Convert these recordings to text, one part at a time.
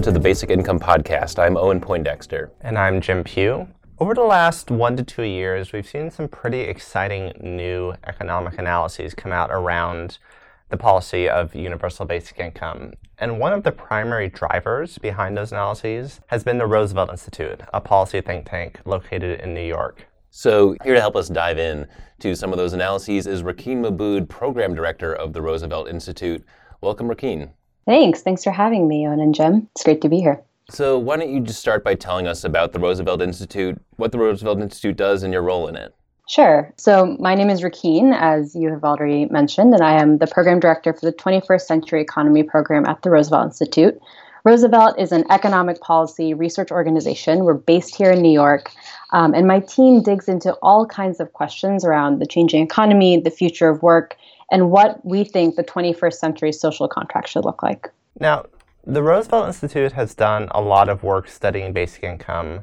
welcome to the Basic Income Podcast. I'm Owen Poindexter. And I'm Jim Pugh. Over the last 1 to 2 years, we've seen some pretty exciting new economic analyses come out around the policy of universal basic income. And one of the primary drivers behind those analyses has been the Roosevelt Institute, a policy think tank located in New York. So here to help us dive in to some of those analyses is Rakeen Mabud, Program Director of the Roosevelt Institute. Welcome, Rakeen. Thanks for having me, Owen and Jim. It's great to be here. So why don't you just start by telling us about the Roosevelt Institute, what the Roosevelt Institute does and your role in it? Sure. So my name is Rakeen, as you have already mentioned, and I am the Program Director for the 21st Century Economy Program at the Roosevelt Institute. Roosevelt is an economic policy research organization. We're based here in New York, and my team digs into all kinds of questions around the changing economy, the future of work, and what we think the 21st century social contract should look like. Now, the Roosevelt Institute has done a lot of work studying basic income,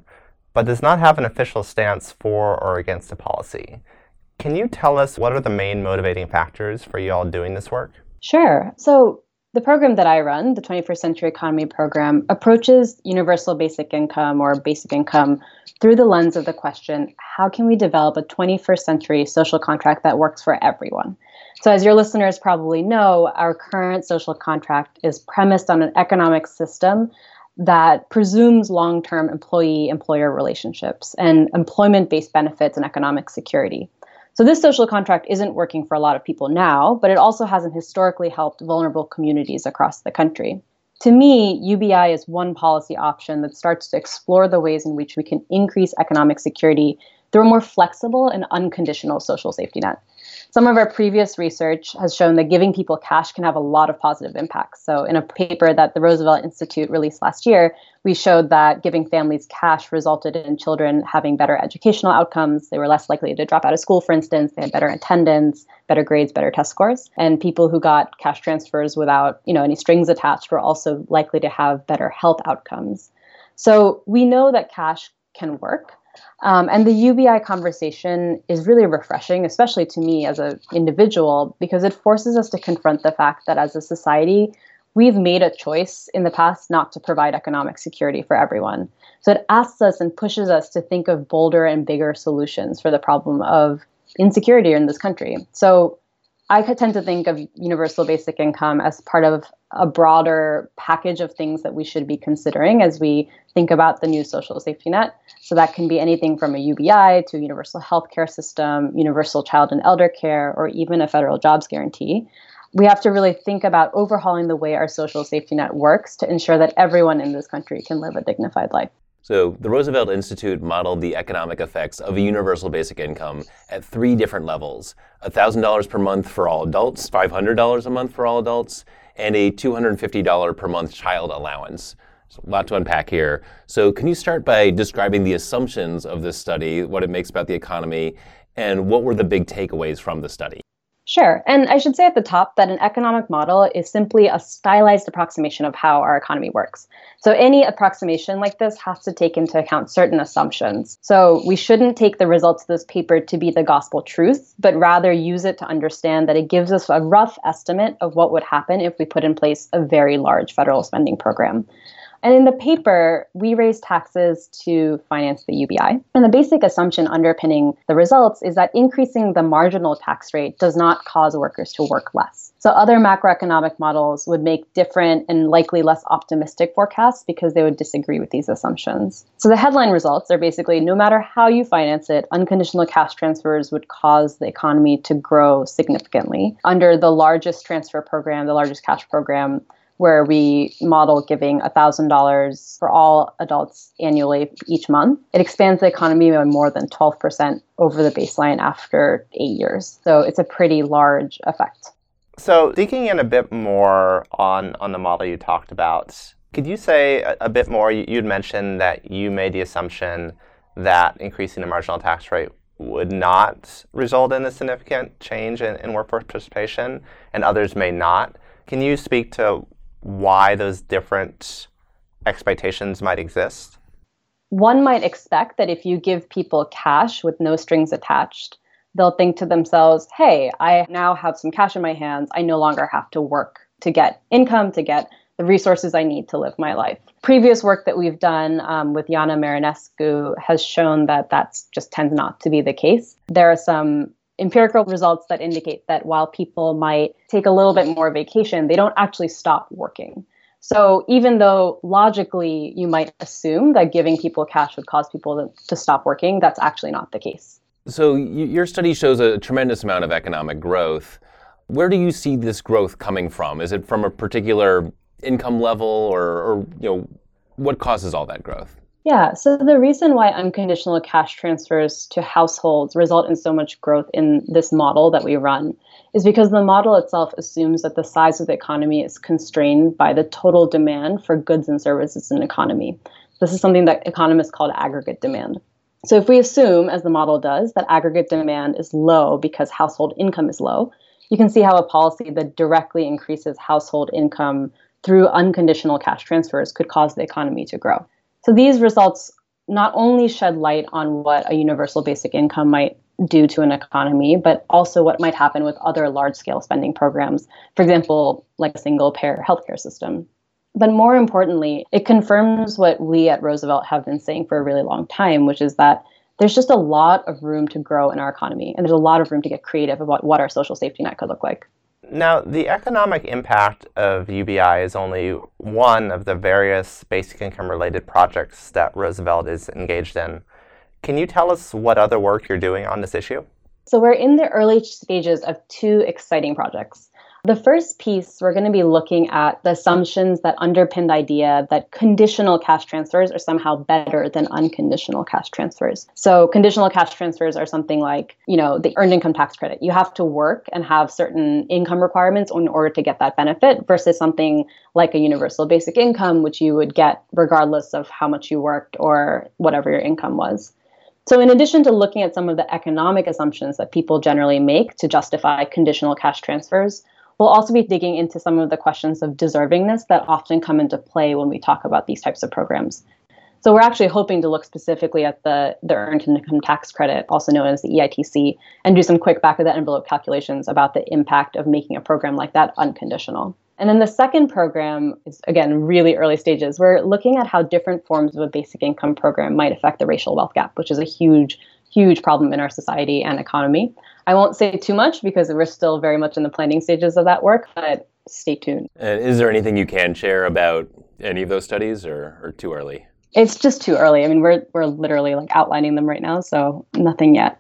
but does not have an official stance for or against a policy. Can you tell us what are the main motivating factors for you all doing this work? Sure. So the program that I run, the 21st Century Economy Program, approaches universal basic income or basic income through the lens of the question, how can we develop a 21st century social contract that works for everyone? So as your listeners probably know, our current social contract is premised on an economic system that presumes long-term employee-employer relationships and employment-based benefits and economic security. So this social contract isn't working for a lot of people now, but it also hasn't historically helped vulnerable communities across the country. To me, UBI is one policy option that starts to explore the ways in which we can increase economic security through a more flexible and unconditional social safety net. Some of our previous research has shown that giving people cash can have a lot of positive impacts. So in a paper that the Roosevelt Institute released last year, we showed that giving families cash resulted in children having better educational outcomes. They were less likely to drop out of school, for instance. They had better attendance, better grades, better test scores. And people who got cash transfers without, any strings attached were also likely to have better health outcomes. So we know that cash can work. And the UBI conversation is really refreshing, especially to me as an individual, because it forces us to confront the fact that as a society, we've made a choice in the past not to provide economic security for everyone. So it asks us and pushes us to think of bolder and bigger solutions for the problem of insecurity in this country. So I tend to think of universal basic income as part of a broader package of things that we should be considering as we think about the new social safety net. So that can be anything from a UBI to a universal healthcare system, universal child and elder care, or even a federal jobs guarantee. We have to really think about overhauling the way our social safety net works to ensure that everyone in this country can live a dignified life. So the Roosevelt Institute modeled the economic effects of a universal basic income at 3 different levels, $1,000 per month for all adults, $500 a month for all adults, and a $250 per month child allowance. So a lot to unpack here. So can you start by describing the assumptions of this study, what it makes about the economy, and what were the big takeaways from the study? Sure. And I should say at the top that an economic model is simply a stylized approximation of how our economy works. So any approximation like this has to take into account certain assumptions. So we shouldn't take the results of this paper to be the gospel truth, but rather use it to understand that it gives us a rough estimate of what would happen if we put in place a very large federal spending program. And in the paper, we raise taxes to finance the UBI. And the basic assumption underpinning the results is that increasing the marginal tax rate does not cause workers to work less. So other macroeconomic models would make different and likely less optimistic forecasts because they would disagree with these assumptions. So the headline results are basically, no matter how you finance it, unconditional cash transfers would cause the economy to grow significantly. Under the largest transfer program, the largest cash program, where we model giving $1,000 for all adults annually each month, it expands the economy by more than 12% over the baseline after 8 years. So it's a pretty large effect. So digging in a bit more on the model you talked about, could you say a bit more? You'd mentioned that you made the assumption that increasing the marginal tax rate would not result in a significant change in workforce participation, and others may not. Can you speak to why those different expectations might exist? One might expect that if you give people cash with no strings attached, they'll think to themselves, hey, I now have some cash in my hands. I no longer have to work to get income, to get the resources I need to live my life. Previous work that we've done with Jana Marinescu has shown that that's just tends not to be the case. There are some empirical results that indicate that while people might take a little bit more vacation, they don't actually stop working. So even though logically you might assume that giving people cash would cause people to stop working, that's actually not the case. So your study shows a tremendous amount of economic growth. Where do you see this growth coming from? Is it from a particular income level, or you know, what causes all that growth? Yeah, so the reason why unconditional cash transfers to households result in so much growth in this model that we run is because the model itself assumes that the size of the economy is constrained by the total demand for goods and services in an economy. This is something that economists call aggregate demand. So if we assume, as the model does, that aggregate demand is low because household income is low, you can see how a policy that directly increases household income through unconditional cash transfers could cause the economy to grow. So these results not only shed light on what a universal basic income might do to an economy, but also what might happen with other large-scale spending programs, for example, like a single-payer healthcare system. But more importantly, it confirms what we at Roosevelt have been saying for a really long time, which is that there's just a lot of room to grow in our economy, and there's a lot of room to get creative about what our social safety net could look like. Now, the economic impact of UBI is only one of the various basic income-related projects that Roosevelt is engaged in. Can you tell us what other work you're doing on this issue? So we're in the early stages of two exciting projects. The first piece, we're going to be looking at the assumptions that underpin the idea that conditional cash transfers are somehow better than unconditional cash transfers. So conditional cash transfers are something like, you know, the Earned Income Tax Credit. You have to work and have certain income requirements in order to get that benefit versus something like a universal basic income, which you would get regardless of how much you worked or whatever your income was. So in addition to looking at some of the economic assumptions that people generally make to justify conditional cash transfers, we'll also be digging into some of the questions of deservingness that often come into play when we talk about these types of programs. So we're actually hoping to look specifically at the Earned Income Tax Credit, also known as the EITC, and do some quick back-of-the-envelope calculations about the impact of making a program like that unconditional. And then the second program is, again, really early stages. We're looking at how different forms of a basic income program might affect the racial wealth gap, which is a huge problem in our society and economy. I won't say too much because we're still very much in the planning stages of that work, but stay tuned. And is there anything you can share about any of those studies, or too early? It's just too early. I mean, we're literally like outlining them right now, so nothing yet.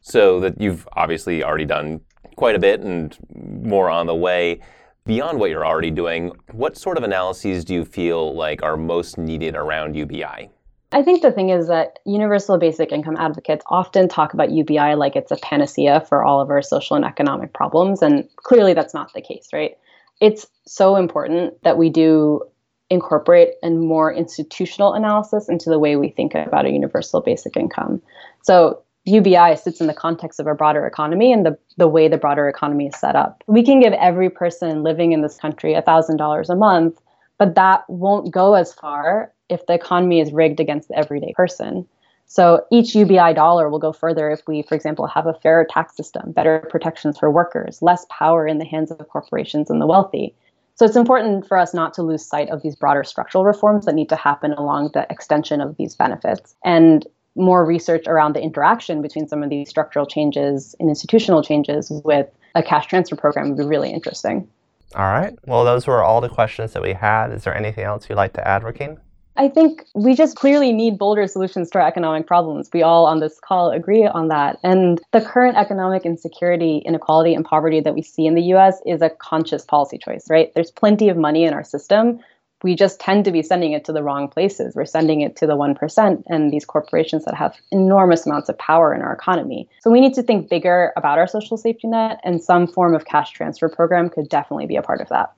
So that you've obviously already done quite a bit and more on the way. Beyond what you're already doing, what sort of analyses do you feel like are most needed around UBI? I think the thing is that universal basic income advocates often talk about UBI like it's a panacea for all of our social and economic problems, and clearly that's not the case, right? It's so important that we do incorporate a more institutional analysis into the way we think about a universal basic income. So UBI sits in the context of a broader economy and the way the broader economy is set up. We can give every person living in this country $1,000 a month, but that won't go as far if the economy is rigged against the everyday person. So each UBI dollar will go further if we, for example, have a fairer tax system, better protections for workers, less power in the hands of corporations and the wealthy. So it's important for us not to lose sight of these broader structural reforms that need to happen along the extension of these benefits. And more research around the interaction between some of these structural changes and institutional changes with a cash transfer program would be really interesting. All right. Well, those were all the questions that we had. Is there anything else you'd like to add, Rakeen? I think we just clearly need bolder solutions to our economic problems. We all on this call agree on that. And the current economic insecurity, inequality, and poverty that we see in the U.S. is a conscious policy choice, right? There's plenty of money in our system. We just tend to be sending it to the wrong places. We're sending it to the 1% and these corporations that have enormous amounts of power in our economy. So we need to think bigger about our social safety net, and some form of cash transfer program could definitely be a part of that.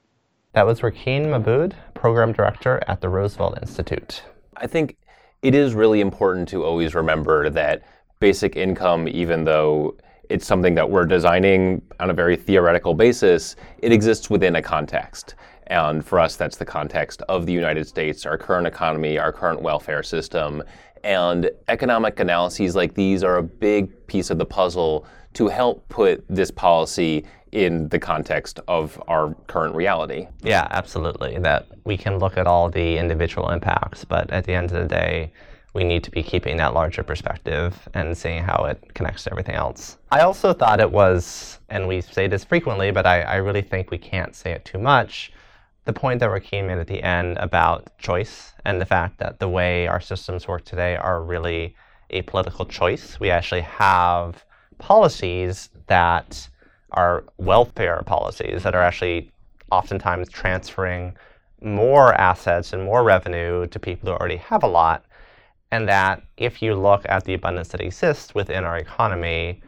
That was Rakeen Mabud, Program Director at the Roosevelt Institute. I think it is really important to always remember that basic income, even though it's something that we're designing on a very theoretical basis, it exists within a context. And for us, that's the context of the United States, our current economy, our current welfare system. And economic analyses like these are a big piece of the puzzle to help put this policy in the context of our current reality. Yeah, absolutely. That we can look at all the individual impacts, but at the end of the day, we need to be keeping that larger perspective and seeing how it connects to everything else. I also thought it was, and we say this frequently, but I really think we can't say it too much, the point that Rakeen made at the end about choice and the fact that the way our systems work today are really a political choice. We actually have policies that are welfare policies that are actually oftentimes transferring more assets and more revenue to people who already have a lot. And that if you look at the abundance that exists within our economy,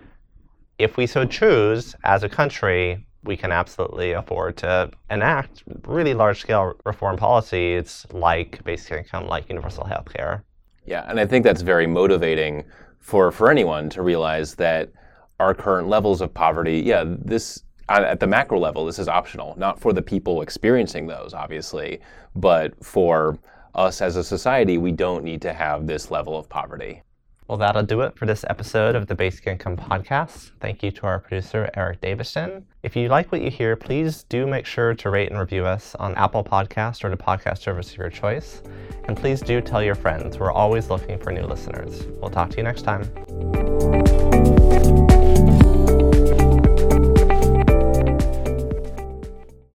if we so choose as a country, we can absolutely afford to enact really large-scale reform policies like basic income, like universal health care. Yeah, and I think that's very motivating for anyone to realize that our current levels of poverty, this at the macro level, this is optional, not for the people experiencing those, obviously, but for us as a society, we don't need to have this level of poverty. Well, that'll do it for this episode of the Basic Income Podcast. Thank you to our producer, Eric Davison. If you like what you hear, please do make sure to rate and review us on Apple Podcasts or the podcast service of your choice. And please do tell your friends. We're always looking for new listeners. We'll talk to you next time.